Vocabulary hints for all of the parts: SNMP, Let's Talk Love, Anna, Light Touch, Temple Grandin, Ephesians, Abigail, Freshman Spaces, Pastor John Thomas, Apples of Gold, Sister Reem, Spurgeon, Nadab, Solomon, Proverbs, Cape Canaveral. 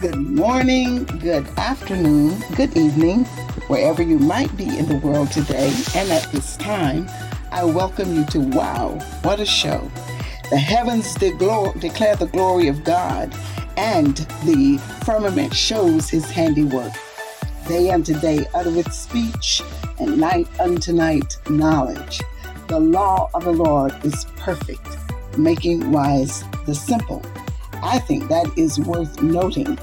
Good morning, good afternoon, good evening, wherever you might be in the world today and at this time. I welcome you to Wow, What a Show. The heavens declare the glory of God, and the firmament shows his handiwork. Day unto day uttereth speech, and night unto night knowledge. The law of the Lord is perfect, making wise the simple. I think that is worth noting,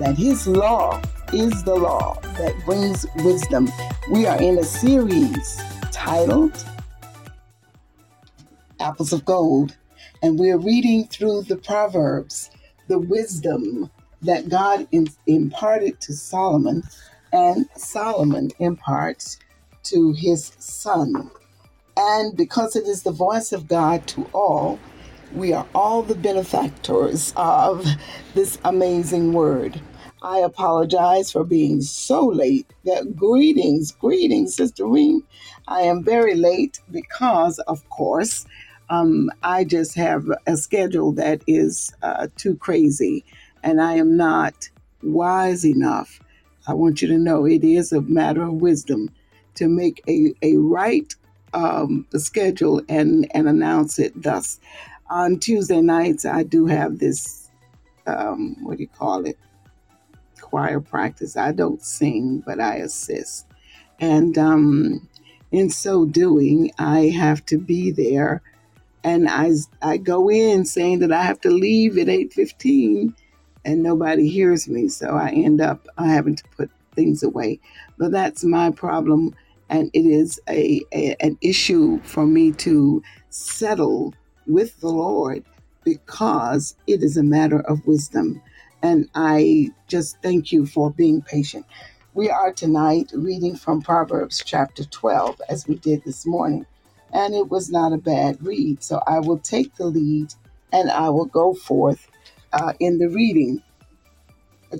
that his law is the law that brings wisdom. We are in a series titled Apples of Gold, and we're reading through the Proverbs, the wisdom that God imparted to Solomon, and Solomon imparts to his son. And because it is the voice of God to all, we are all the benefactors of this amazing word. I apologize for being so late. Greetings, Sister Reem. I am very late because, of course, I just have a schedule that is too crazy, and I am not wise enough. I want you to know it is a matter of wisdom to make a right schedule and announce it thus. On Tuesday nights, I do have this, choir practice. I don't sing, but I assist. And in so doing, I have to be there. And I go in saying that I have to leave at 8:15, and nobody hears me. So I end up having to put things away. But that's my problem. And it is an issue for me to settle with the Lord, because it is a matter of wisdom. And I just thank you for being patient. We are tonight reading from Proverbs chapter 12, as we did this morning. And it was not a bad read. So I will take the lead, and I will go forth in the reading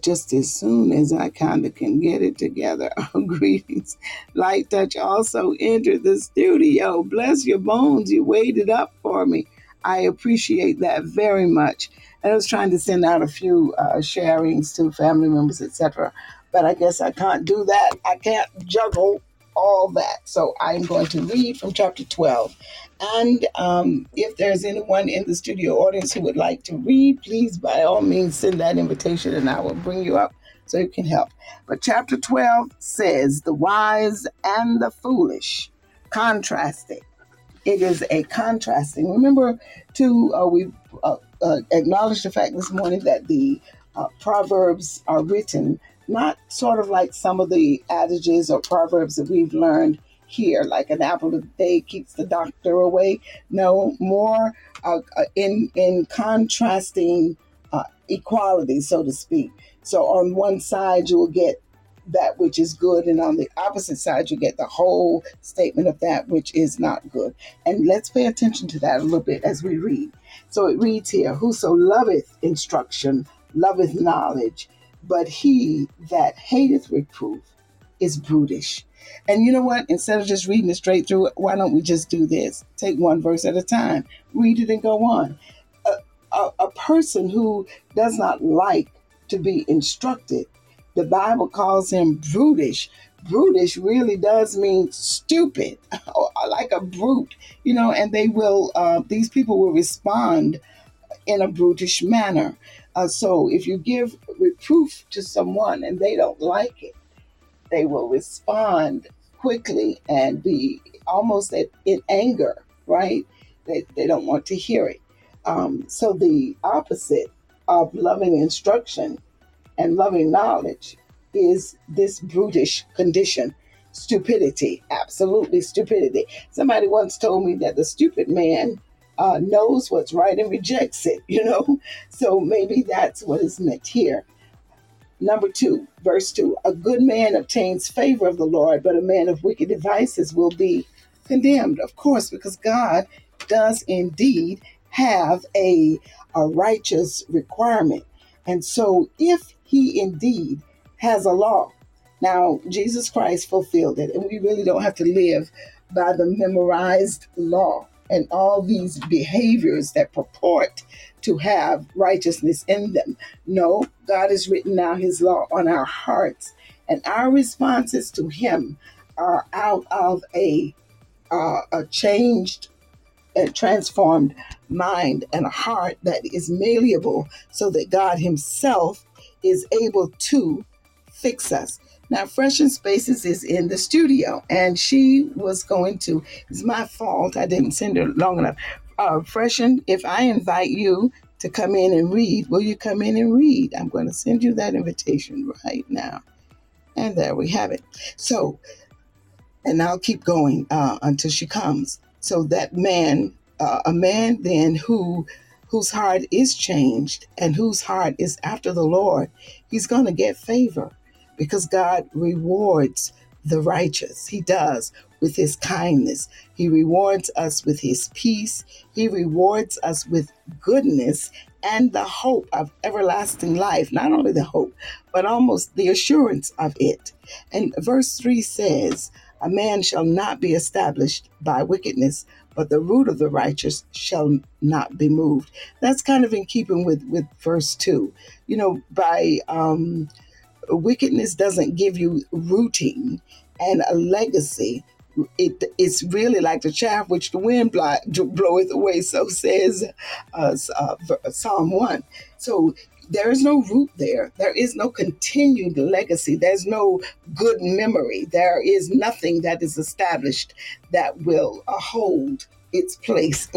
just as soon as I kind of can get it together. Greetings. Light Touch also entered the studio. Bless your bones. You waited up for me. I appreciate that very much. And I was trying to send out a few sharings to family members, etc. But I guess I can't do that. I can't juggle all that. So I'm going to read from chapter 12. And if there's anyone in the studio audience who would like to read, please by all means send that invitation, and I will bring you up so you can help. But chapter 12 says, the wise and the foolish, contrasting. It is a contrasting. Remember we acknowledged the fact this morning that the Proverbs are written not sort of like some of the adages or proverbs that we've learned here, like an apple a day keeps the doctor away. No, more in contrasting equality, so to speak. So on one side, you will get that which is good, and on the opposite side, you get the whole statement of that which is not good. And let's pay attention to that a little bit as we read. So it reads here, whoso loveth instruction, loveth knowledge, but he that hateth reproof is brutish. And you know what? Instead of just reading it straight through, why don't we just do this? Take one verse at a time, read it, and go on. A person who does not like to be instructed, the Bible calls him brutish. Brutish really does mean stupid, or like a brute, you know, and these people will respond in a brutish manner. So if you give reproof to someone and they don't like it, they will respond quickly and be almost in anger, right? They don't want to hear it. So the opposite of loving instruction and loving knowledge is this brutish condition, stupidity, absolutely stupidity. Somebody once told me that the stupid man knows what's right and rejects it, you know? So maybe that's what is meant here. Number 2, verse 2, a good man obtains favor of the Lord, but a man of wicked devices will be condemned. Of course, because God does indeed have a righteous requirement. And so if he indeed has a law, now Jesus Christ fulfilled it, and we really don't have to live by the memorized law. and all these behaviors that purport to have righteousness in them. No, God has written now his law on our hearts, and our responses to him are out of a changed and transformed mind and a heart that is malleable, so that God himself is able to fix us. Now, Freshman Spaces is in the studio, and she was going to, it's my fault, I didn't send her long enough. Freshen, if I invite you to come in and read, will you come in and read? I'm going to send you that invitation right now. And there we have it. So, and I'll keep going until she comes. So that man, a man then whose heart is changed and whose heart is after the Lord, he's going to get favor, because God rewards the righteous. He does, with his kindness. He rewards us with his peace. He rewards us with goodness and the hope of everlasting life. Not only the hope, but almost the assurance of it. And verse 3 says, "A man shall not be established by wickedness, but the root of the righteous shall not be moved." That's kind of in keeping with verse 2. You know, by wickedness doesn't give you rooting and a legacy. It's really like the chaff which the wind bloweth away, so says Psalm 1. So there is no root there. There is no continued legacy. There's no good memory. There is nothing that is established that will hold its place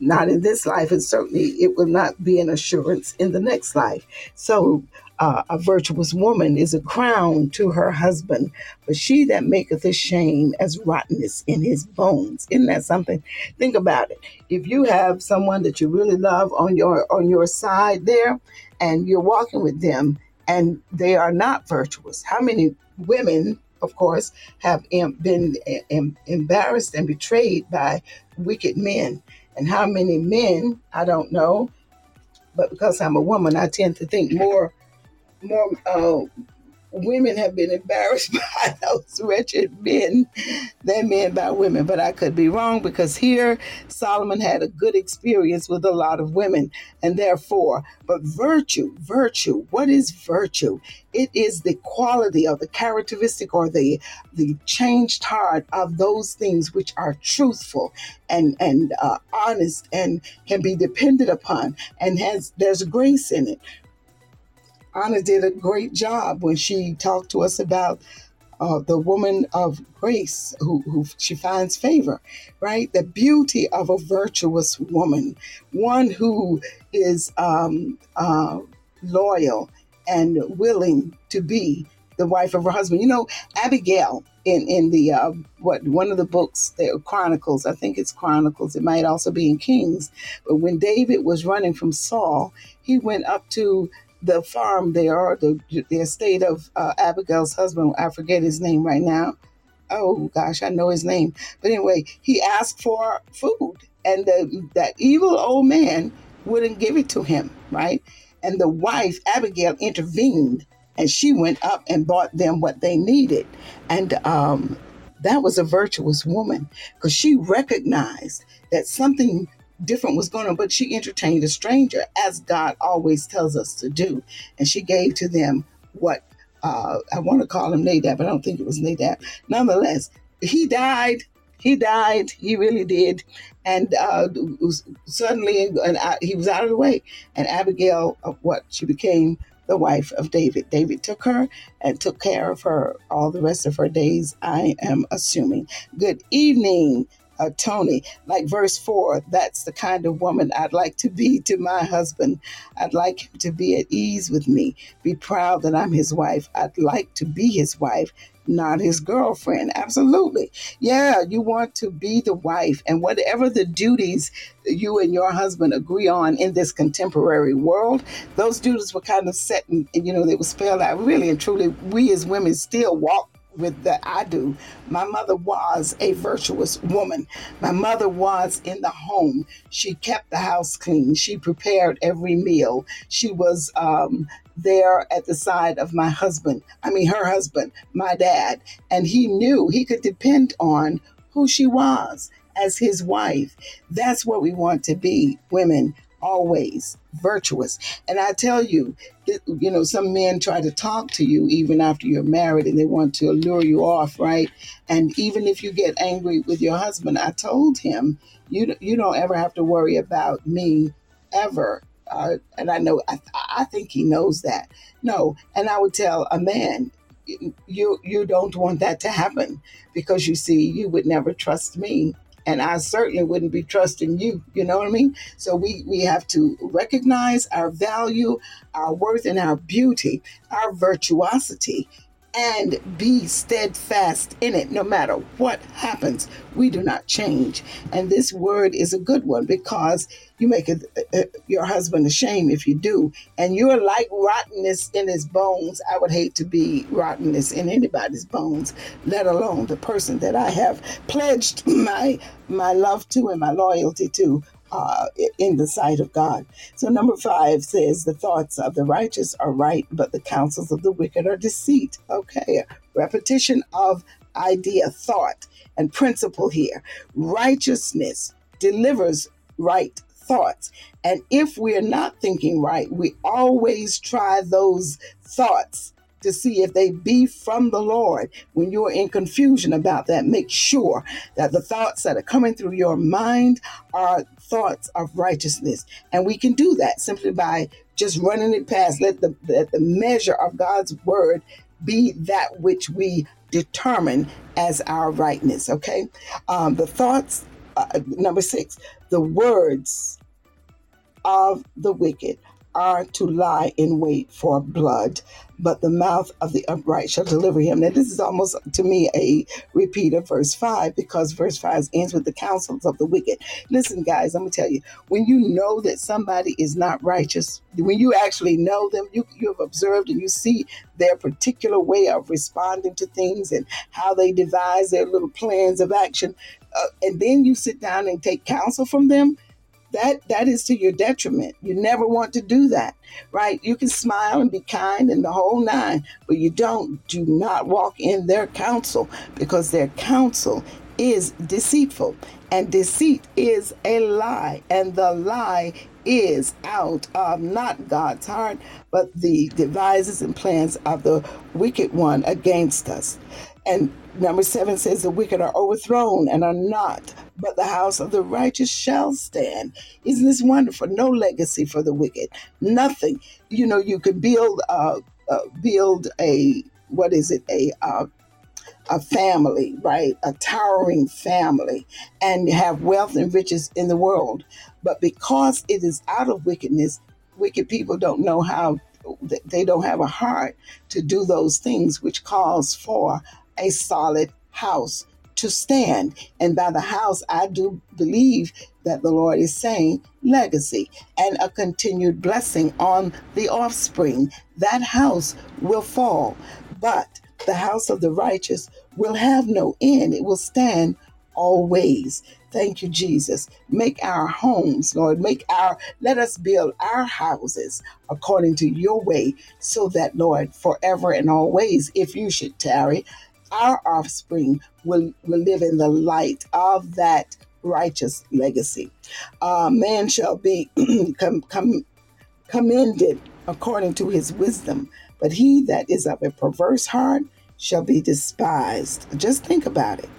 not in this life, and certainly it will not be an assurance in the next life. So a virtuous woman is a crown to her husband, but she that maketh his shame as rottenness in his bones. Isn't that something? Think about it. If you have someone that you really love on your side there, and you're walking with them, and they are not virtuous, how many women, of course, have been embarrassed and betrayed by wicked men? And how many men, I don't know, but because I'm a woman, I tend to think more women have been embarrassed by those wretched men than men by women. But I could be wrong, because here Solomon had a good experience with a lot of women, and therefore, but virtue, what is virtue? It is the quality or the characteristic or the changed heart of those things which are truthful and honest and can be depended upon, and there's grace in it. Anna did a great job when she talked to us about the woman of grace who she finds favor, right? The beauty of a virtuous woman, one who is loyal and willing to be the wife of her husband. You know, Abigail in the one of the books, the Chronicles, I think it's Chronicles, it might also be in Kings, but when David was running from Saul, he went up to the farm there, the estate of Abigail's husband. I forget his name right now. Oh gosh, I know his name. But anyway, he asked for food, and that evil old man wouldn't give it to him, right? And the wife, Abigail, intervened, and she went up and bought them what they needed. And that was a virtuous woman, because she recognized that something different was going on, but she entertained a stranger, as God always tells us to do. And she gave to them what, I want to call him Nadab, but I don't think it was Nadab. Nonetheless, he died. He really did. And suddenly he was out of the way. And Abigail, she became the wife of David. David took her and took care of her all the rest of her days, I am assuming. Good evening, Tony. Like verse 4, that's the kind of woman I'd like to be to my husband. I'd like him to be at ease with me, be proud that I'm his wife. I'd like to be his wife, not his girlfriend. Absolutely. Yeah, you want to be the wife, and whatever the duties you and your husband agree on in this contemporary world, those duties were kind of set, and you know, they were spelled out really and truly. We as women still walk with that. I do. My mother was a virtuous woman. My mother was in the home. She kept the house clean. She prepared every meal. She was there at the side of her husband, my dad. And he knew he could depend on who she was. as his wife. That's what we want to be, women, always virtuous. And I tell you, you know, some men try to talk to you even after you're married, and they want to allure you off, right? And even if you get angry with your husband, I told him, you don't ever have to worry about me ever. And I know, I think he knows that. No, and I would tell a man, you don't want that to happen, because you see, you would never trust me. And I certainly wouldn't be trusting you. You know what I mean? So we have to recognize our value, our worth, and our beauty, our virtuosity, and be steadfast in it. No matter what happens, we do not change. And this word is a good one, because you make your husband ashamed if you do. And you're like rottenness in his bones. I would hate to be rottenness in anybody's bones, let alone the person that I have pledged my love to and my loyalty to in the sight of God. So number 5 says, the thoughts of the righteous are right, but the counsels of the wicked are deceit. Okay, repetition of idea, thought, and principle here. Righteousness delivers right thoughts. And if we're not thinking right, we always try those thoughts to see if they be from the Lord. When you're in confusion about that, make sure that the thoughts that are coming through your mind are thoughts of righteousness. And we can do that simply by just running it past. Let the measure of God's word be that which we determine as our rightness, okay? The thoughts, number 6, the words of the wicked are to lie in wait for blood, but the mouth of the upright shall deliver him. Now, this is almost, to me, a repeat of verse 5, because verse 5 ends with the counsels of the wicked. Listen, guys, I'm going to tell you, when you know that somebody is not righteous, when you actually know them, you have observed and you see their particular way of responding to things and how they devise their little plans of action, and then you sit down and take counsel from them, that is to your detriment. You never want to do that, right? You can smile and be kind and the whole nine, but you do not walk in their counsel, because their counsel is deceitful, and deceit is a lie, and the lie is out of not God's heart, but the devices and plans of the wicked one against us. And number 7 says, the wicked are overthrown and are not, but the house of the righteous shall stand. Isn't this wonderful? No legacy for the wicked. Nothing. You know, you could build a family, right? A towering family, and have wealth and riches in the world. But because it is out of wickedness, wicked people don't know how, they don't have a heart to do those things which calls for a solid house to stand. And by the house, I do believe that the Lord is saying legacy and a continued blessing on the offspring. That house will fall, but the house of the righteous will have no end. It will stand always. Thank you, Jesus. Make our homes, Lord, let us build our houses according to your way, so that, Lord, forever and always, if you should tarry, our offspring will live in the light of that righteous legacy. Man shall be commended according to his wisdom, but he that is of a perverse heart shall be despised. Just think about it.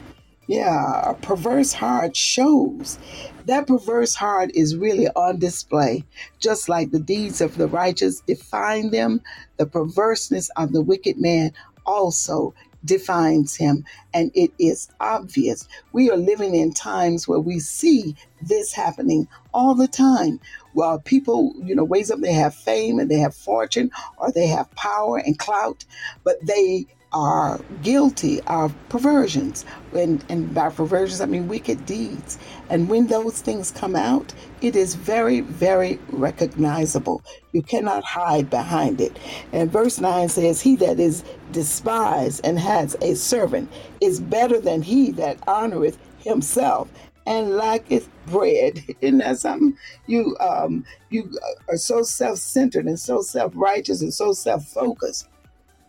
Yeah, a perverse heart shows. That perverse heart is really on display. Just like the deeds of the righteous define them, the perverseness of the wicked man also defines him, and it is obvious. We are living in times where we see this happening all the time. Well, people, raise up, they have fame and they have fortune, or they have power and clout, but they are guilty of perversions, and by perversions I mean wicked deeds. And when those things come out, it is very, very recognizable. You cannot hide behind it. And verse 9 says, he that is despised and has a servant is better than he that honoreth himself and lacketh bread. Isn't that something? You are so self-centered and so self-righteous and so self-focused,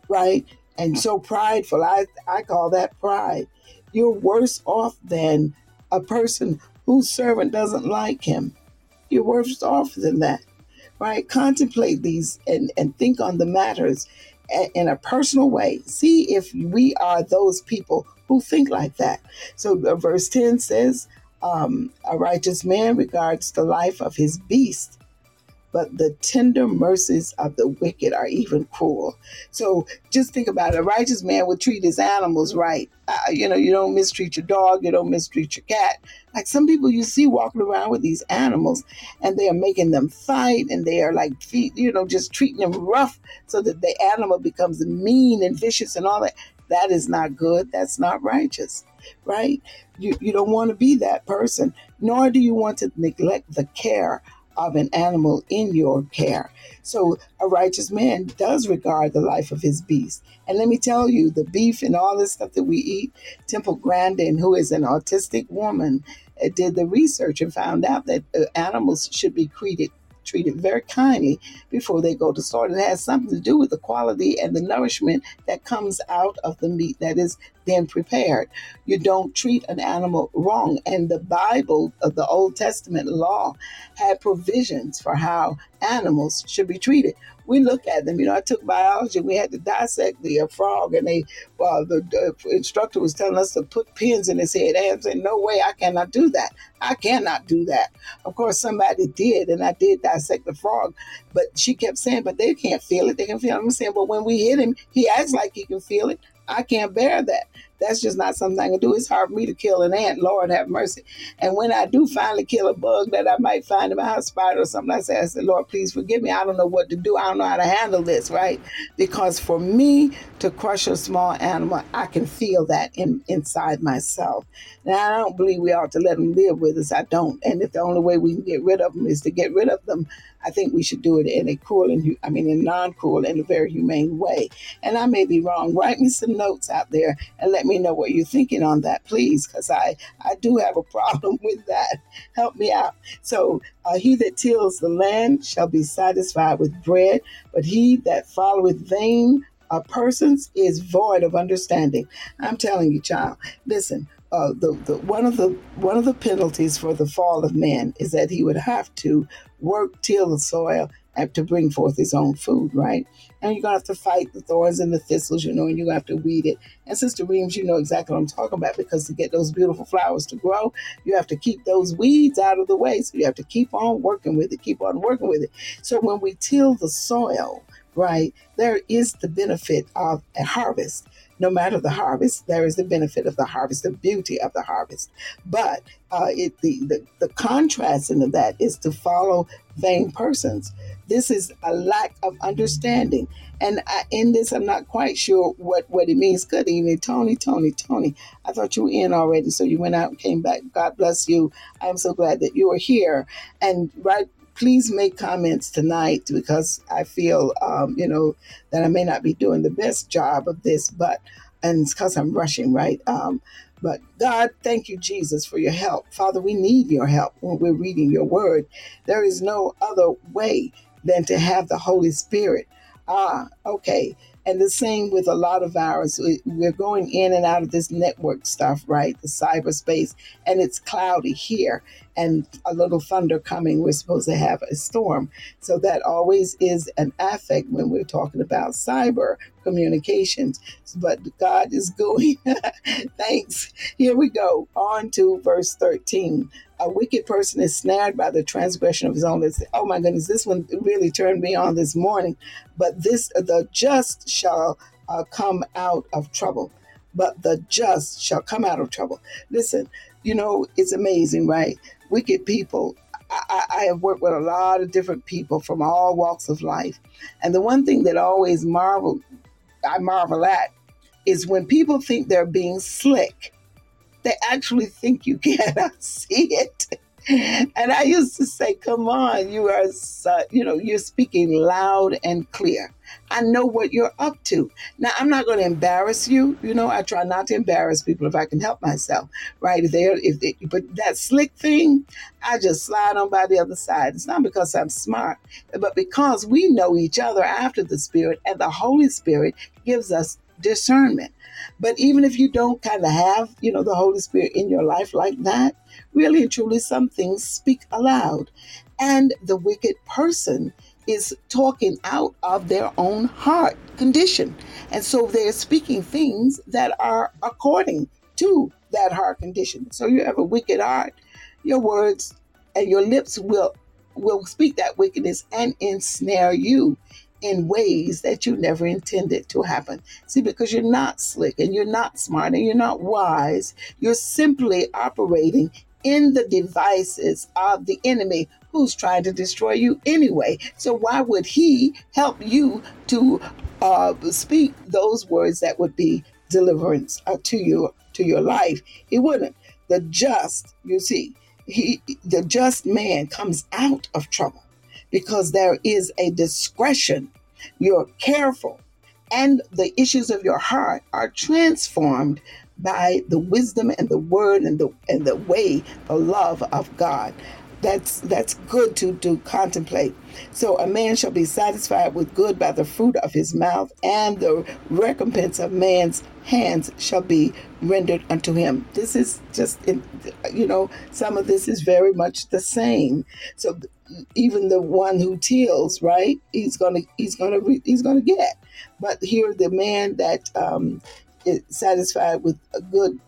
right? And so prideful. I call that pride. You're worse off than a person whose servant doesn't like him. Your worth is often than that, right? Contemplate these and think on the matters in a personal way. See if we are those people who think like that. So verse 10 says, a righteous man regards the life of his beast, but the tender mercies of the wicked are even cruel. So just think about it. A righteous man would treat his animals right. You don't mistreat your dog. You don't mistreat your cat. Like some people you see walking around with these animals, and they are making them fight, and they are like, just treating them rough so that the animal becomes mean and vicious and all that. That is not good. That's not righteous, right? You don't want to be that person, nor do you want to neglect the care of an animal in your care. So a righteous man does regard the life of his beast. And let me tell you, the beef and all this stuff that we eat, Temple Grandin, who is an autistic woman, did the research and found out that animals should be treated very kindly before they go to store. It has something to do with the quality and the nourishment that comes out of the meat that is then prepared. You don't treat an animal wrong. And the Bible of the Old Testament law had provisions for how animals should be treated. We look at them. I took biology. We had to dissect the frog, and the instructor was telling us to put pins in his head. And I said, no way, I cannot do that. I cannot do that. Of course, somebody did, and I did dissect the frog. But she kept saying, but they can't feel it. They can feel it. I'm saying, but when we hit him, he acts like he can feel it. I can't bear that. That's just not something I can do. It's hard for me to kill an ant. Lord have mercy. And when I do finally kill a bug that I might find in my house, spider or something, I said, Lord, please forgive me. I don't know what to do. I don't know how to handle this, right? Because for me to crush a small animal, I can feel that inside myself. Now, I don't believe we ought to let them live with us. I don't. And if the only way we can get rid of them is to get rid of them, I think we should do it in a non-cruel and a very humane way. And I may be wrong. Write me some notes out there and let me know what you're thinking on that, please, because I do have a problem with that. Help me out. So he that tills the land shall be satisfied with bread, but he that followeth vain persons is void of understanding. I'm telling you, child, listen. One of the penalties for the fall of man is that he would have to work, till the soil, and to bring forth his own food, right? And you're gonna have to fight the thorns and the thistles, and you're gonna have to weed it. And Sister Reams, you know exactly what I'm talking about, because to get those beautiful flowers to grow, you have to keep those weeds out of the way. So you have to keep on working with it, So when we till the soil, right, there is the benefit of a harvest. No matter the harvest, there is the benefit of the harvest, the beauty of the harvest. But the contrast into that is to follow vain persons. This is a lack of understanding. And I'm not quite sure what it means. Good evening, Tony. I thought you were in already, so you went out and came back. God bless you. I'm so glad that you are here. And right, please make comments tonight, because I feel, that I may not be doing the best job of this, and it's because I'm rushing, right? But God, thank you, Jesus, for your help. Father, we need your help when we're reading your word. There is no other way than to have the Holy Spirit. Okay. And the same with a lot of ours. We're going in and out of this network stuff, right? The cyberspace, and it's cloudy here. And a little thunder coming. We're supposed to have a storm. So that always is an affect when we're talking about cyber communications. But God is going. Thanks. Here we go. On to verse 13. A wicked person is snared by the transgression of his own lips. Oh my goodness, this one really turned me on this morning. But the just shall come out of trouble. Listen, it's amazing, right? Wicked people. I have worked with a lot of different people from all walks of life. And the one thing that always I marvel at is when people think they're being slick, they actually think you cannot see it. And I used to say, come on, you are, you're speaking loud and clear. I know what you're up to. Now, I'm not going to embarrass you. I try not to embarrass people if I can help myself, right? But that slick thing, I just slide on by the other side. It's not because I'm smart, but because we know each other after the Spirit, and the Holy Spirit gives us discernment. But even if you don't kind of have, the Holy Spirit in your life like that, really and truly some things speak aloud. And the wicked person is talking out of their own heart condition. And so they're speaking things that are according to that heart condition. So you have a wicked heart, your words and your lips will speak that wickedness and ensnare you in ways that you never intended to happen. See, because you're not slick and you're not smart and you're not wise. You're simply operating in the devices of the enemy who's trying to destroy you anyway. So why would he help you to speak those words that would be deliverance to your life? He wouldn't. The just, the just man comes out of trouble because there is a discretion. You're careful, and the issues of your heart are transformed by the wisdom and the word and the way, the love of God. That's good to contemplate. So a man shall be satisfied with good by the fruit of his mouth, and the recompense of man's hands shall be rendered unto him. This is just, some of this is very much the same. So even the one who tills, right, he's gonna get. But here the man that is satisfied with a good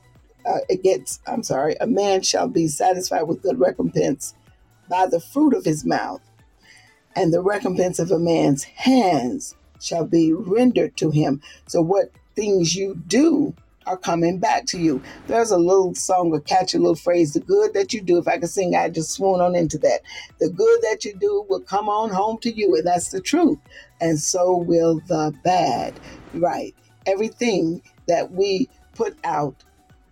a man shall be satisfied with good recompense by the fruit of his mouth, and the recompense of a man's hands shall be rendered to him. So what things you do are coming back to you. There's a little song, a catchy little phrase, the good that you do, if I could sing, I'd just swoon on into that. The good that you do will come on home to you, and that's the truth. And so will the bad, right? Everything that we put out,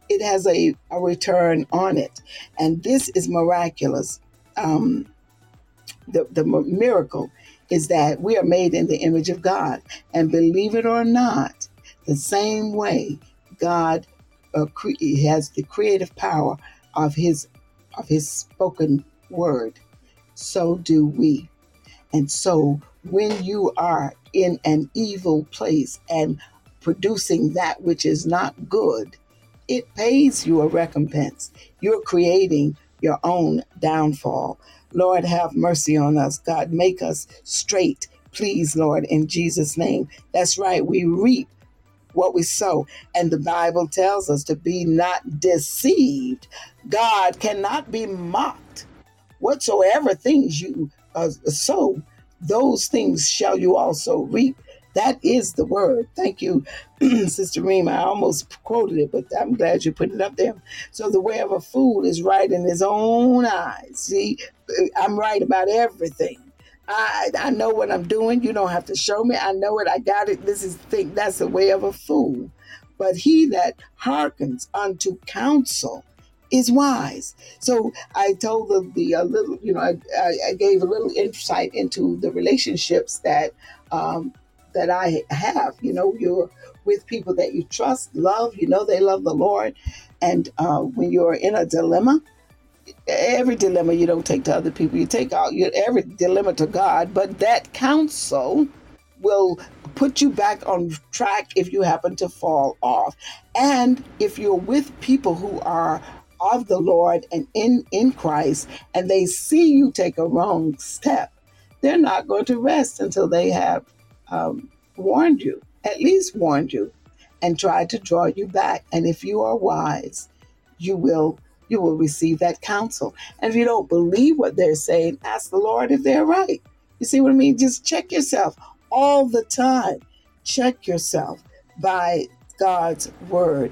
it has a return on it. And this is miraculous. The miracle is that we are made in the image of God. And believe it or not, the same way God has the creative power of his spoken word, so do we. And so when you are in an evil place and producing that which is not good, it pays you a recompense. You're creating your own downfall. Lord, have mercy on us. God, make us straight. Please, Lord, in Jesus' name. That's right. We reap what we sow. And the Bible tells us to be not deceived. God cannot be mocked. Whatsoever things you sow, those things shall you also reap. That is the word. Thank you, Sister Reem. I almost quoted it, but I'm glad you put it up there. So the way of a fool is right in his own eyes. See, I'm right about everything. I know what I'm doing. You don't have to show me. I know it. I got it. This is the thing. That's the way of a fool. But he that hearkens unto counsel is wise. So I told them I gave a little insight into the relationships that, that I have. You're with people that you trust, love, they love the Lord. And when you're in a dilemma, every dilemma you don't take to other people, you take out every dilemma to God, but that counsel will put you back on track if you happen to fall off. And if you're with people who are of the Lord and in Christ, and they see you take a wrong step, they're not going to rest until they have warned you, at least warned you, and tried to draw you back. And if you are wise, you will receive that counsel. And if you don't believe what they're saying, ask the Lord if they're right. You see what I mean? Just check yourself all the time. Check yourself by God's word.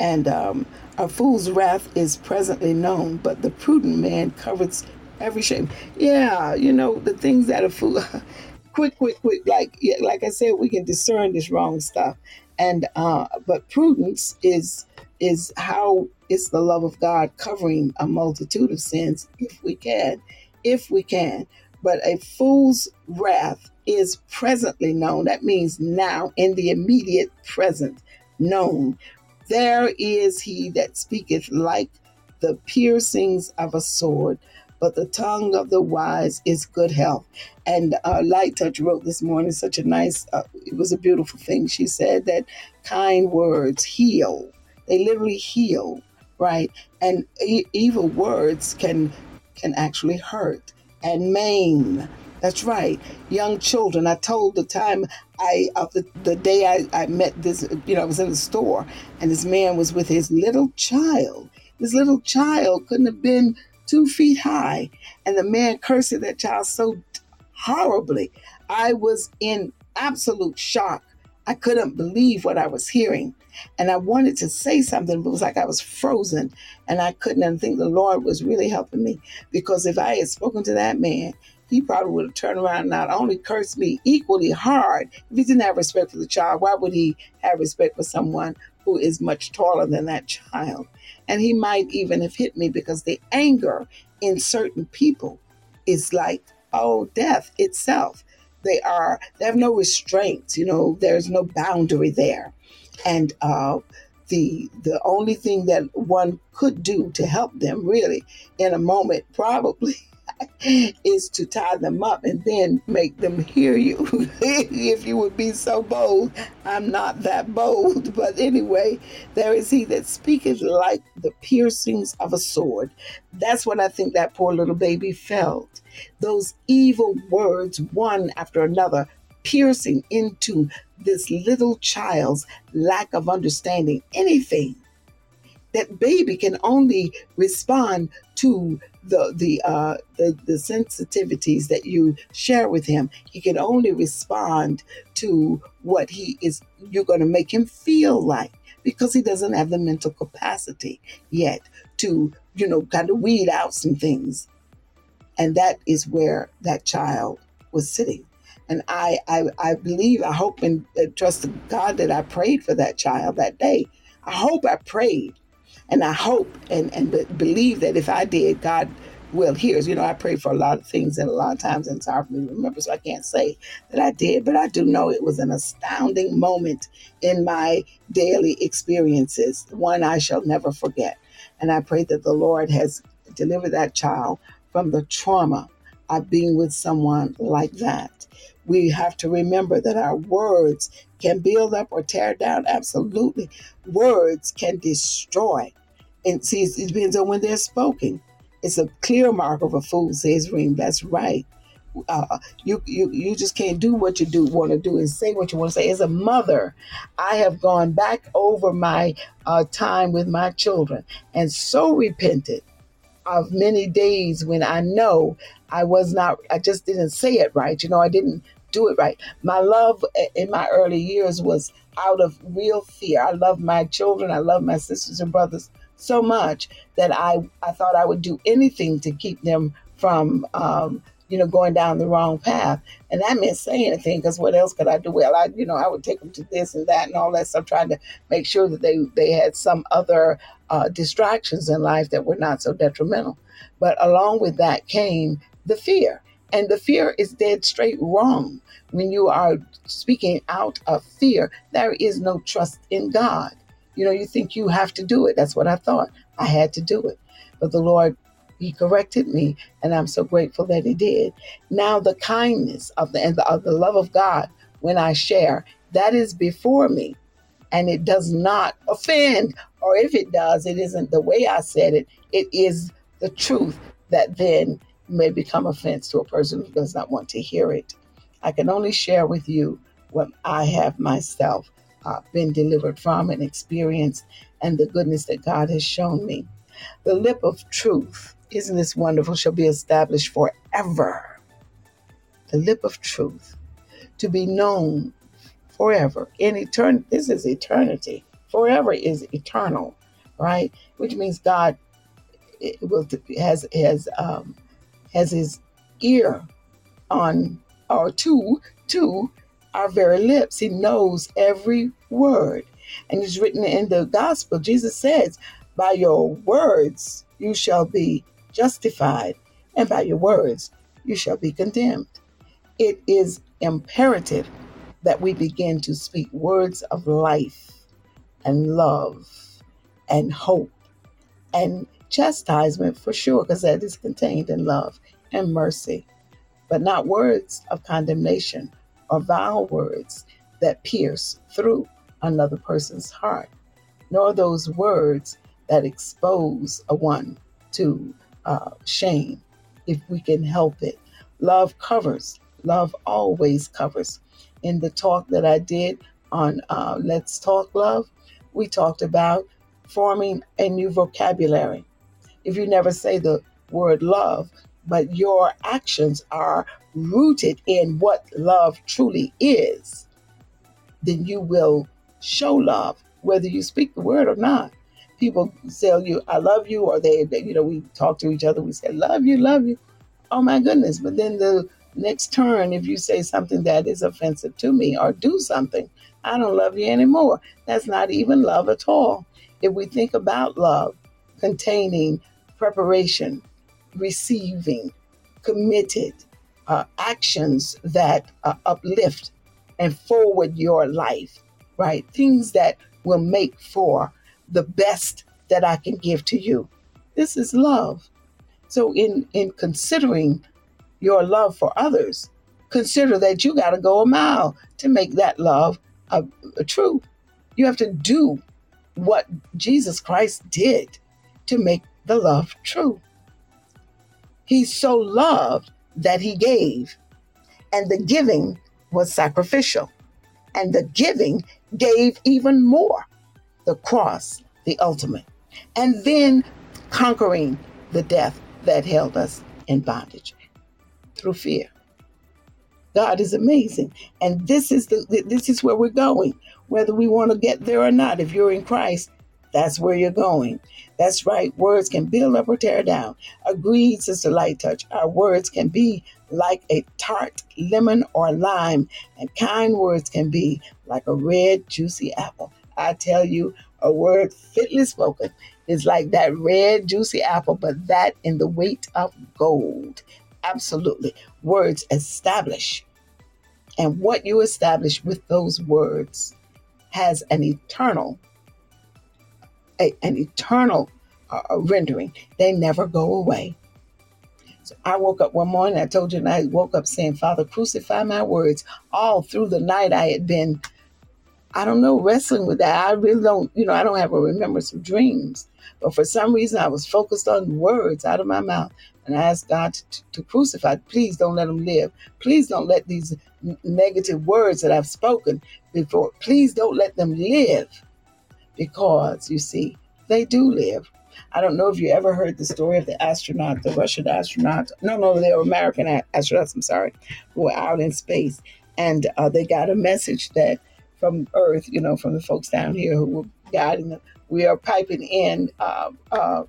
And a fool's wrath is presently known, but the prudent man covers every shame. Yeah, the things that a fool... Quick, like I said, we can discern this wrong stuff. And but prudence is how it's the love of God covering a multitude of sins if we can. But a fool's wrath is presently known. That means now, in the immediate present, known. There is he that speaketh like the piercings of a sword, but the tongue of the wise is good health. And Light Touch wrote this morning such a nice, it was a beautiful thing. She said that kind words heal. They literally heal, right? And evil words can actually hurt and maim. That's right. Young children. I told the time the day I met this, I was in the store and this man was with his little child. His little child couldn't have been 2 feet high. And the man cursed at that child so horribly. I was in absolute shock. I couldn't believe what I was hearing. And I wanted to say something, but it was like I was frozen and I couldn't. And I think the Lord was really helping me, because if I had spoken to that man, he probably would have turned around and not only cursed me equally hard. If he didn't have respect for the child, why would he have respect for someone who is much taller than that child? And he might even have hit me, because the anger in certain people is like, death itself. They have no restraints. There's no boundary there. And the only thing that one could do to help them really in a moment probably is to tie them up and then make them hear you. If you would be so bold. I'm not that bold, but anyway, there is he that speaketh like the piercings of a sword. That's what I think that poor little baby felt. Those evil words, one after another, piercing into this little child's lack of understanding anything. That baby can only respond to the sensitivities that you share with him. He can only respond to what you're going to make him feel like, because he doesn't have the mental capacity yet to, kind of weed out some things. And that is where that child was sitting. And I believe, I hope and trust God that I prayed for that child that day. I hope I prayed. And I hope and believe that if I did, God will hear us. I pray for a lot of things, and a lot of times, and it's hard for me to remember, so I can't say that I did. But I do know it was an astounding moment in my daily experiences, one I shall never forget. And I pray that the Lord has delivered that child from the trauma of being with someone like that. We have to remember that our words can build up or tear down. Absolutely. Words can destroy. And see, it depends on when they're spoken. It's a clear mark of a fool, says Reem. That's right. You just can't do what you want to do and say what you want to say. As a mother, I have gone back over my time with my children and so repented of many days when I know I just didn't say it right. I didn't do it right. My love in my early years was out of real fear. I loved my children. I loved my sisters and brothers so much that I thought I would do anything to keep them from, going down the wrong path. And that meant saying anything, because what else could I do? Well, I would take them to this and that and all that stuff, trying to make sure that they had some other distractions in life that were not so detrimental. But along with that came the fear. And the fear is dead straight wrong. When you are speaking out of fear, there is no trust in God. You think you have to do it. That's what I thought. I had to do it. But the Lord, he corrected me, and I'm so grateful that he did. Now the kindness of the love of God, when I share, that is before me, and it does not offend. Or if it does, it isn't the way I said it. It is the truth that then may become offense to a person who does not want to hear it. I can only share with you what I have myself been delivered from and experienced, and the goodness that God has shown me. The lip of truth, isn't this wonderful, shall be established forever. The lip of truth, to be known forever. In eternity, this is eternity. Forever is eternal, right? Which means God has his ear on or to our very lips. He knows every word. And it's written in the gospel. Jesus says, by your words, you shall be justified, and by your words, you shall be condemned. It is imperative that we begin to speak words of life and love and hope and Chastisement, for sure, because that is contained in love and mercy, but not words of condemnation or vile words that pierce through another person's heart, nor those words that expose a one to shame, if we can help it. Love covers. Love always covers. In the talk that I did on Let's Talk Love, we talked about forming a new vocabulary. If you never say the word love, but your actions are rooted in what love truly is, then you will show love, whether you speak the word or not. People tell you, I love you, or they we talk to each other, we say, love you, love you. Oh my goodness. But then the next turn, if you say something that is offensive to me or do something, I don't love you anymore. That's not even love at all. If we think about love containing preparation, receiving, committed actions that uplift and forward your life, right? Things that will make for the best that I can give to you. This is love. So in considering your love for others, consider that you got to go a mile to make that love true. You have to do what Jesus Christ did to make the love true. He so loved that he gave, and the giving was sacrificial, and the giving gave even more, the cross, the ultimate, and then conquering the death that held us in bondage through fear. God is amazing, and this is where we're going, whether we want to get there or not. If you're in Christ, that's where you're going. That's right. Words can build up or tear down. Agreed, Sister Light Touch. Our words can be like a tart lemon or lime, and kind words can be like a red, juicy apple. I tell you, a word fitly spoken is like that red, juicy apple, but that in the weight of gold. Absolutely. Words establish. And what you establish with those words has an eternal rendering. They never go away. So I woke up one morning, I told you, and I woke up saying, Father, crucify my words. All through the night I had been, wrestling with that. I really don't, I don't have a remembrance of dreams. But for some reason I was focused on words out of my mouth. And I asked God to crucify. Please don't let them live. Please don't let these negative words that I've spoken before, please don't let them live. Because, you see, they do live. I don't know if you ever heard the story of the astronaut, the Russian astronaut. No, they were American astronauts, I'm sorry, who were out in space. And they got a message that from Earth, from the folks down here who were guiding them, we are piping in. They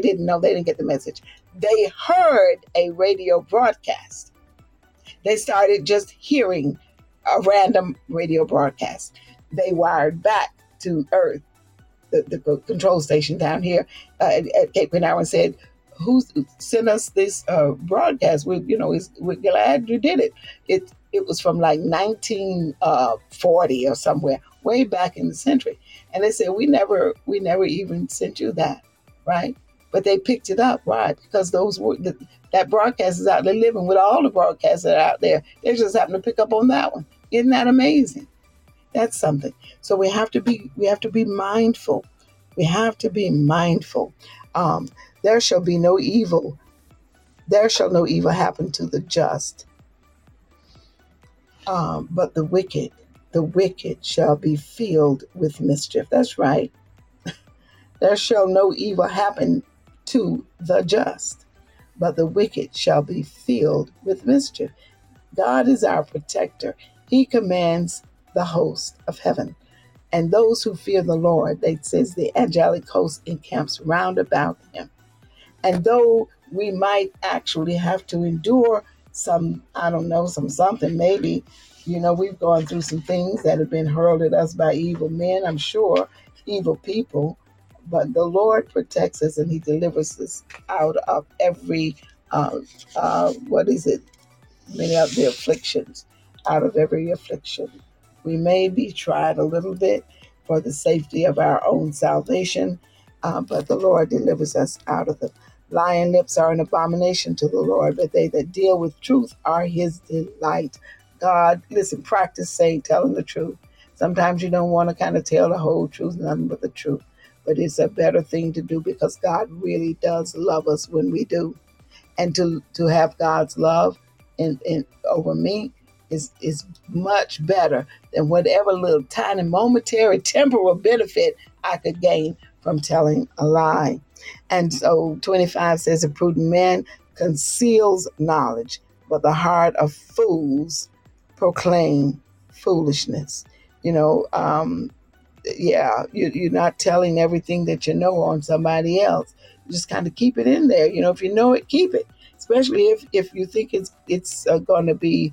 didn't know. They didn't get the message. They heard a radio broadcast. They started just hearing a random radio broadcast. They wired back to Earth, the control station down here at Cape Canaveral, and said, "Who sent us this broadcast? We're glad you did it." It was from like 1940 or somewhere, way back in the century. And they said, "We never even sent you that, right?" But they picked it up, right? Because that broadcast is out there living with all the broadcasts that are out there. They just happen to pick up on that one. Isn't that amazing? That's something. So we have to be mindful. We have to be mindful. There shall be no evil. There shall no evil happen to the just. But the wicked shall be filled with mischief. That's right. There shall no evil happen to the just, but the wicked shall be filled with mischief. God is our protector. He commands the host of heaven, and those who fear the Lord, they says the angelic host encamps round about him. And though we might actually have to endure something, maybe, we've gone through some things that have been hurled at us by evil men, I'm sure, evil people, but the Lord protects us and he delivers us out of every, many of the afflictions, out of every affliction. We may be tried a little bit for the safety of our own salvation, But the Lord delivers us out of them. Lying lips are an abomination to the Lord, but they that deal with truth are his delight. God, listen, practice saying, telling the truth. Sometimes you don't want to kind of tell the whole truth, nothing but the truth. But it's a better thing to do because God really does love us when we do. And to have God's love in over me is much better than whatever little tiny momentary temporal benefit I could gain from telling a lie. And so 25 says, a prudent man conceals knowledge, but the heart of fools proclaim foolishness. You know, you're not telling everything that you know on somebody else. You just kind of keep it in there. You know, if you know it, keep it. Especially if you think it's going to be,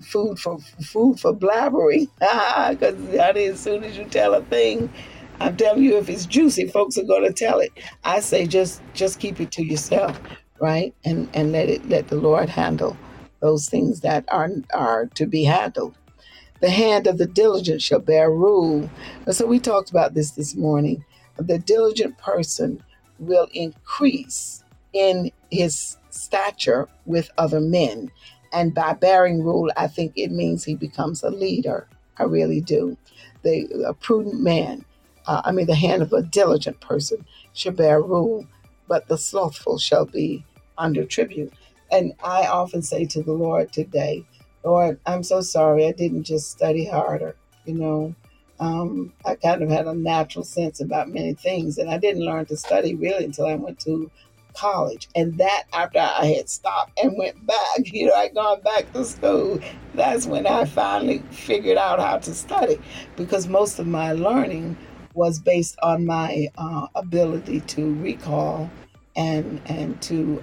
food for blabbering. Because as soon as you tell a thing, I'm telling you, if it's juicy, folks are going to tell it. I say just keep it to yourself, right? And let the Lord handle those things that are to be handled. The hand of the diligent shall bear rule. And so we talked about this morning. The diligent person will increase in his stature with other men. And by bearing rule, I think it means he becomes a leader. I really do. The hand of a diligent person shall bear rule, but the slothful shall be under tribute. And I often say to the Lord today, Lord, I'm so sorry I didn't just study harder. You know, I kind of had a natural sense about many things, and I didn't learn to study really until I went to college. And that after I had stopped and went back, you know, I'd gone back to school. That's when I finally figured out how to study, because most of my learning was based on my ability to recall and to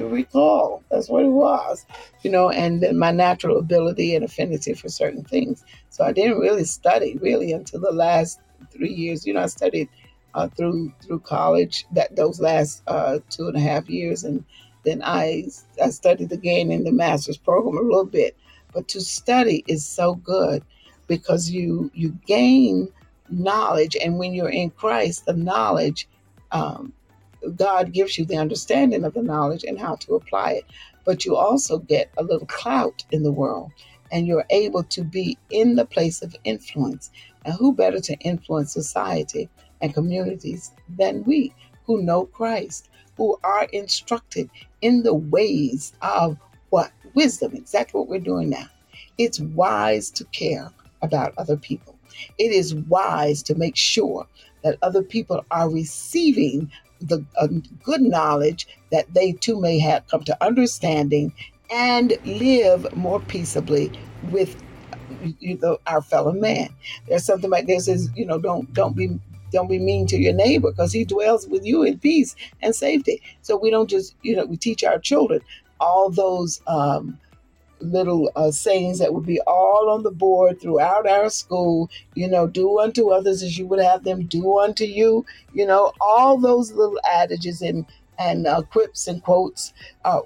recall. That's what it was, you know, and then my natural ability and affinity for certain things. So I didn't really study really until the last 3 years. You know, I studied through college, that those last 2.5 years. And then I studied again in the master's program a little bit. But to study is so good because you gain knowledge. And when you're in Christ, the knowledge, God gives you the understanding of the knowledge and how to apply it, but you also get a little clout in the world, and you're able to be in the place of influence. And who better to influence society and communities than we who know Christ, who are instructed in the ways of what? Wisdom, exactly what we're doing now. It's wise to care about other people. It is wise to make sure that other people are receiving the good knowledge, that they too may have come to understanding and live more peaceably with our fellow man. There's something like this is, you know, don't be mean to your neighbor because he dwells with you in peace and safety. So we don't just, you know, we teach our children all those little sayings that would be all on the board throughout our school, you know, do unto others as you would have them do unto you, you know, all those little adages and quips and quotes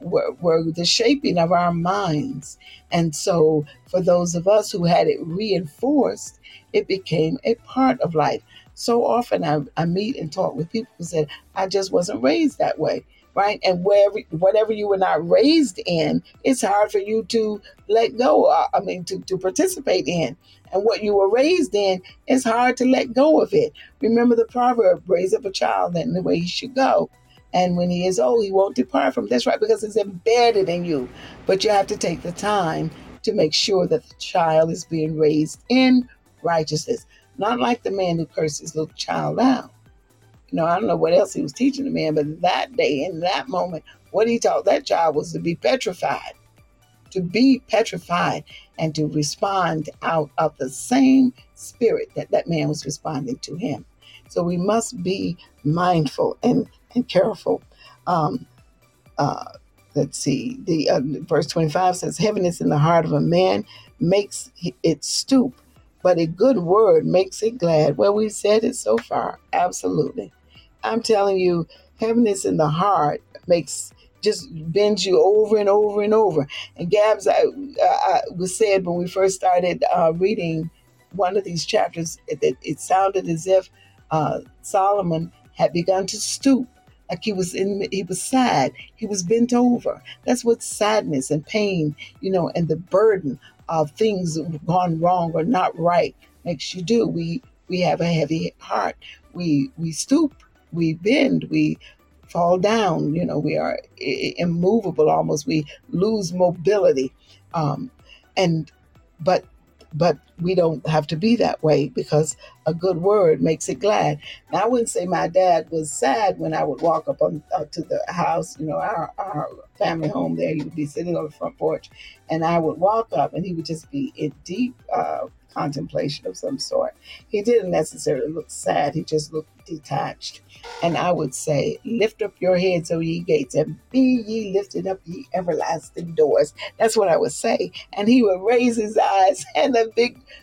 were the shaping of our minds. And so for those of us who had it reinforced, it became a part of life. So often I meet and talk with people who said, I just wasn't raised that way. Right. And whatever you were not raised in, it's hard for you to let go. To participate in. And what you were raised in, it's hard to let go of it. Remember the proverb, raise up a child in the way he should go. And when he is old, he won't depart from it. That's right, because it's embedded in you. But you have to take the time to make sure that the child is being raised in righteousness. Not like the man who cursed his little child out. No, I don't know what else he was teaching the man, but that day, in that moment, what he taught that child was to be petrified, and to respond out of the same spirit that man was responding to him. So we must be mindful and careful. Let's see. The verse 25 says, heaviness in the heart of a man makes it stoop, but a good word makes it glad. Well, we've said it so far. Absolutely. I'm telling you, heaviness in the heart bends you over and over and over. And Gabs, was said when we first started reading one of these chapters, it sounded as if Solomon had begun to stoop, like he was sad, he was bent over. That's what sadness and pain, and the burden of things that have gone wrong or not right makes you do. We have a heavy heart. We stoop, we bend, we fall down. We are immovable almost. We lose mobility, but we don't have to be that way because a good word makes it glad. Now, I wouldn't say my dad was sad when I would walk up to the house, our family home there. He would be sitting on the front porch, and I would walk up, and he would just be in deep contemplation of some sort. He didn't necessarily look sad. He just looked detached. And I would say, lift up your heads, O ye gates, and be ye lifted up, ye everlasting doors. That's what I would say. And he would raise his eyes, and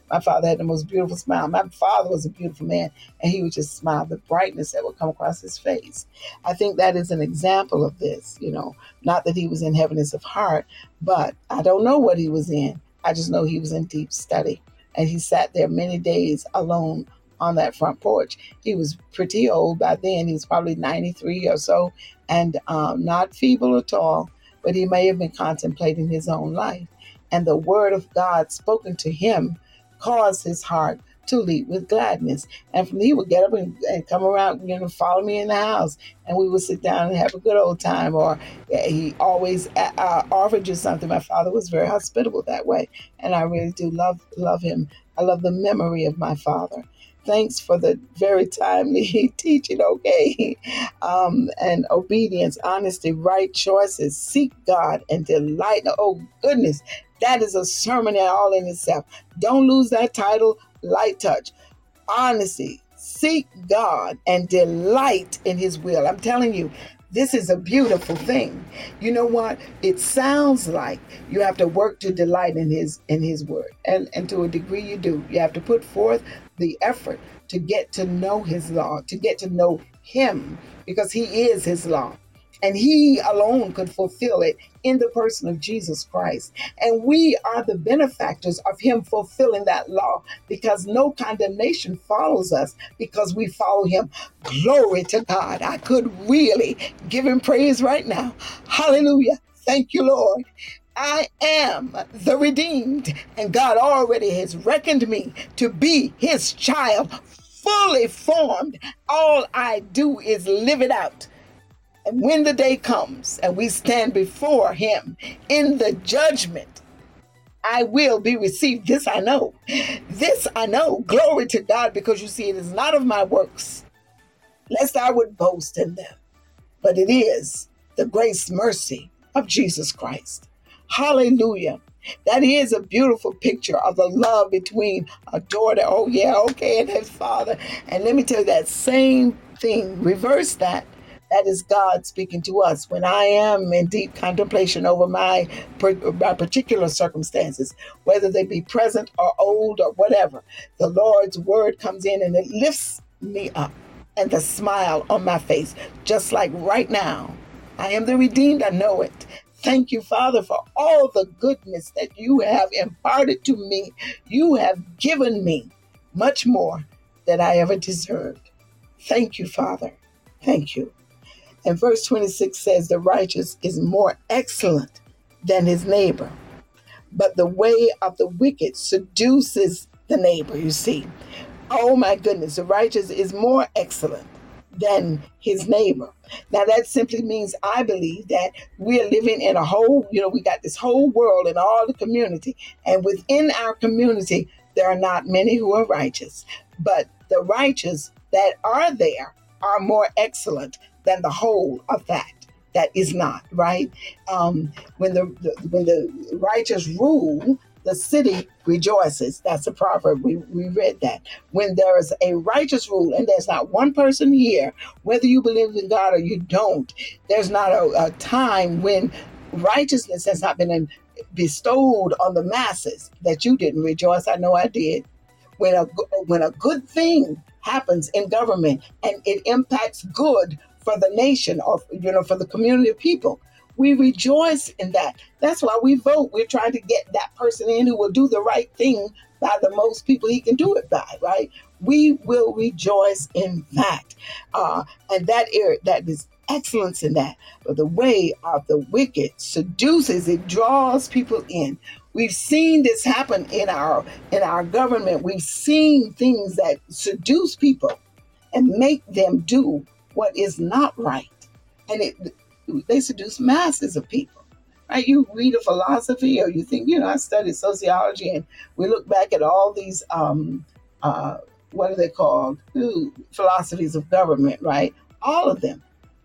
my father had the most beautiful smile. My father was a beautiful man, and he would just smile, the brightness that would come across his face. I think that is an example of this, not that he was in heaviness of heart, but I don't know what he was in. I just know he was in deep study. And he sat there many days alone on that front porch. He was pretty old by then. He was probably 93 or so, and not feeble at all, but he may have been contemplating his own life. And the word of God spoken to him caused his heart to leap with gladness. And from he would get up and come around, follow me in the house, and we would sit down and have a good old time. Or he always offered you something. My father was very hospitable that way, and I really do love him. I love the memory of my father. Thanks for the very timely teaching, okay? And obedience, honesty, right choices, seek God and delight. Oh, goodness, that is a sermon all in itself. Don't lose that title. Light touch, honesty, seek God, and delight in his will. I'm telling you, this is a beautiful thing. You know what? It sounds like you have to work to delight in his word. And to a degree you do. You have to put forth the effort to get to know his law, to get to know him, because he is his law. And he alone could fulfill it in the person of Jesus Christ. And we are the benefactors of him fulfilling that law, because no condemnation follows us because we follow him. Glory to God. I could really give him praise right now. Hallelujah. Thank you, Lord. I am the redeemed, and God already has reckoned me to be his child, fully formed. All I do is live it out. And when the day comes and we stand before him in the judgment, I will be received. This I know. This I know. Glory to God, because you see, it is not of my works, lest I would boast in them. But it is the grace, mercy of Jesus Christ. Hallelujah. That is a beautiful picture of the love between a daughter, and his father. And let me tell you, that same thing, reverse that. That is God speaking to us. When I am in deep contemplation over my particular circumstances, whether they be present or old or whatever, the Lord's word comes in and it lifts me up, and the smile on my face, just like right now. I am the redeemed. I know it. Thank you, Father, for all the goodness that you have imparted to me. You have given me much more than I ever deserved. Thank you, Father. Thank you. And verse 26 says, the righteous is more excellent than his neighbor, but the way of the wicked seduces the neighbor, you see. Oh, my goodness, the righteous is more excellent than his neighbor. Now, that simply means, I believe, that we're living in a whole, we got this whole world and all the community. And within our community, there are not many who are righteous. But the righteous that are there are more excellent than the whole of that is not right. When the righteous rule, the city rejoices. That's a proverb. We read that. When there is a righteous rule, and there's not one person here, whether you believe in God or you don't, there's not a time when righteousness has not been bestowed on the masses that you didn't rejoice. I know I did. When a good thing happens in government and it impacts good for the nation or, for the community of people, we rejoice in that. That's why we vote. We're trying to get that person in who will do the right thing by the most people he can do it by, right? We will rejoice in that. And that is excellence in that. But the way of the wicked seduces, it draws people in. We've seen this happen in our government. We've seen things that seduce people and make them do what is not right. And they seduce masses of people, right? You read a philosophy, or you think, I studied sociology, and we look back at all these, what are they called? Philosophies of government, right? All of them.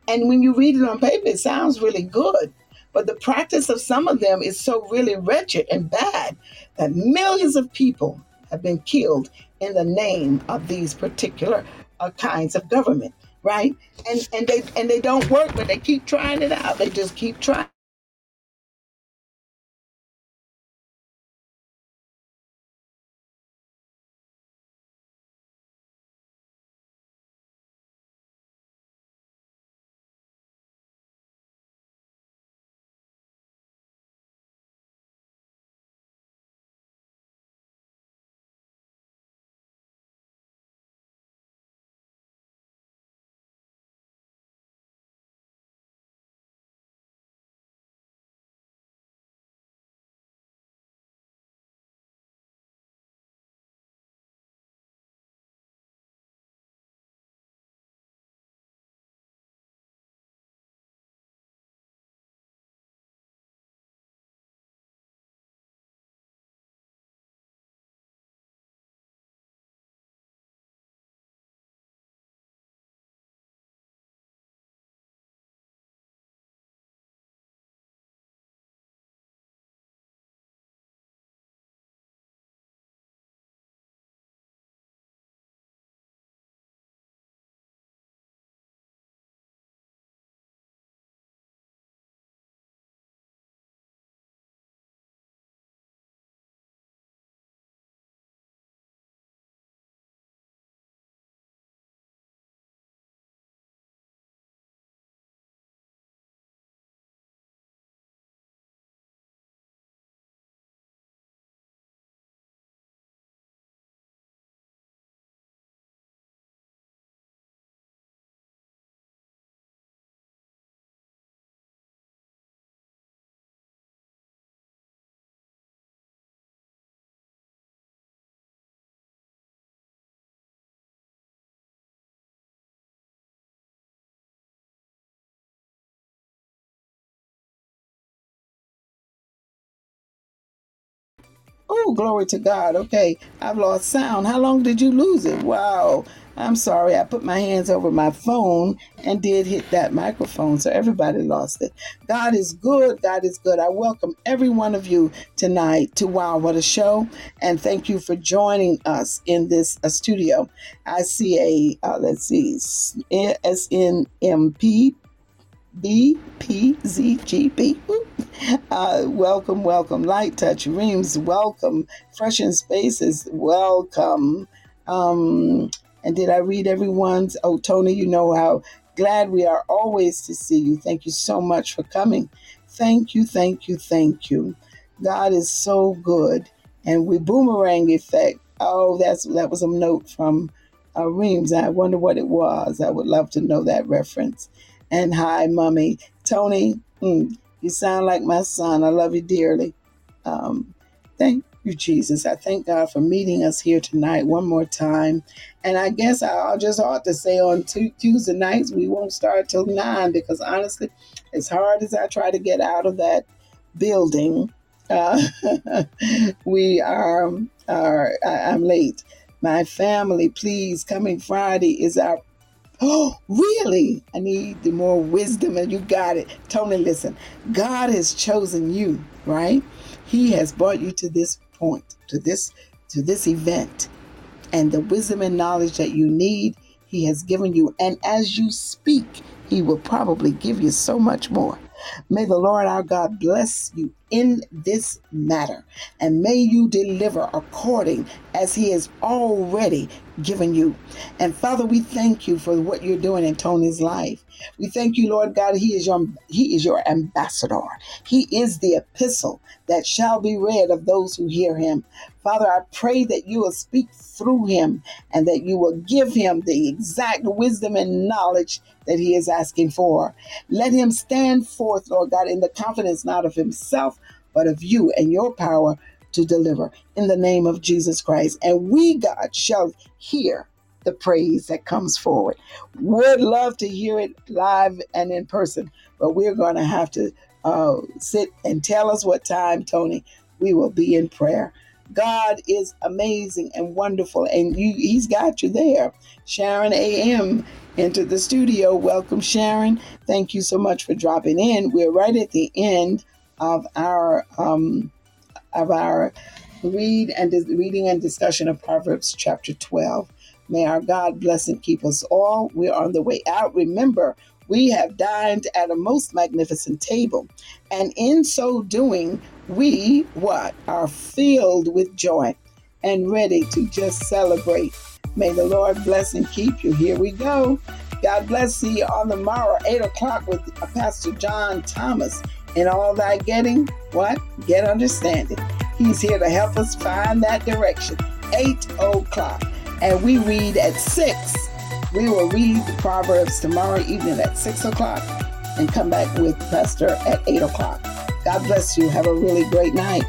And when you read it on paper, it sounds really good. But the practice of some of them is so really wretched and bad that millions of people have been killed in the name of these particular kinds of government, right? And they don't work, but they keep trying it out. They just keep trying. Oh, glory to God. Okay, I've lost sound. How long did you lose it? Wow. I'm sorry. I put my hands over my phone and did hit that microphone, so everybody lost it. God is good. God is good. I welcome every one of you tonight to Wow, What a Show, and thank you for joining us in this studio. I see SNMP. BPZGP. Welcome. Light Touch, Reams, welcome. Freshman Spaces, welcome. And did I read everyone's? Oh, Tony, you know how glad we are always to see you. Thank you so much for coming. Thank you. God is so good. And we boomerang effect. Oh, that was a note from Reams. I wonder what it was. I would love to know that reference. And hi, Mommy. Tony, you sound like my son. I love you dearly. Thank you, Jesus. I thank God for meeting us here tonight one more time. And I guess I'll just ought to say on Tuesday nights, we won't start till 9, because honestly, as hard as I try to get out of that building, I'm late. My family, please, coming Friday is our... Oh, really? I need the more wisdom, and you got it. Tony, listen, God has chosen you, right? He has brought you to this point, to this event, and the wisdom and knowledge that you need, he has given you. And as you speak, he will probably give you so much more. May the Lord our God bless you in this matter, and may you deliver according as he has already given you. And Father, we thank you for what you're doing in Tony's life. We thank you, Lord God, he is your ambassador. He is the epistle that shall be read of those who hear him. Father, I pray that you will speak through him and that you will give him the exact wisdom and knowledge that he is asking for. Let him stand forth, Lord God, in the confidence not of himself, but of you and your power to deliver in the name of Jesus Christ. And we, God, shall hear the praise that comes forward. Would love to hear it live and in person, but we're going to have to sit and tell us what time, Tony, we will be in prayer. God is amazing and wonderful, and he's got you there. Sharon A.M. entered the studio. Welcome, Sharon. Thank you so much for dropping in. We're right at the end of our reading and discussion of Proverbs chapter 12. May our God bless and keep us all. We're on the way out. Remember, we have dined at a most magnificent table, and in so doing, we are filled with joy and ready to just celebrate. May the Lord bless and keep you. Here we go. God bless. See you on the morrow, 8 o'clock with Pastor John Thomas. In all thy getting, get understanding. He's here to help us find that direction. 8 o'clock. And we read at 6. We will read the Proverbs tomorrow evening at 6 o'clock and come back with Pastor at 8 o'clock. God bless you. Have a really great night.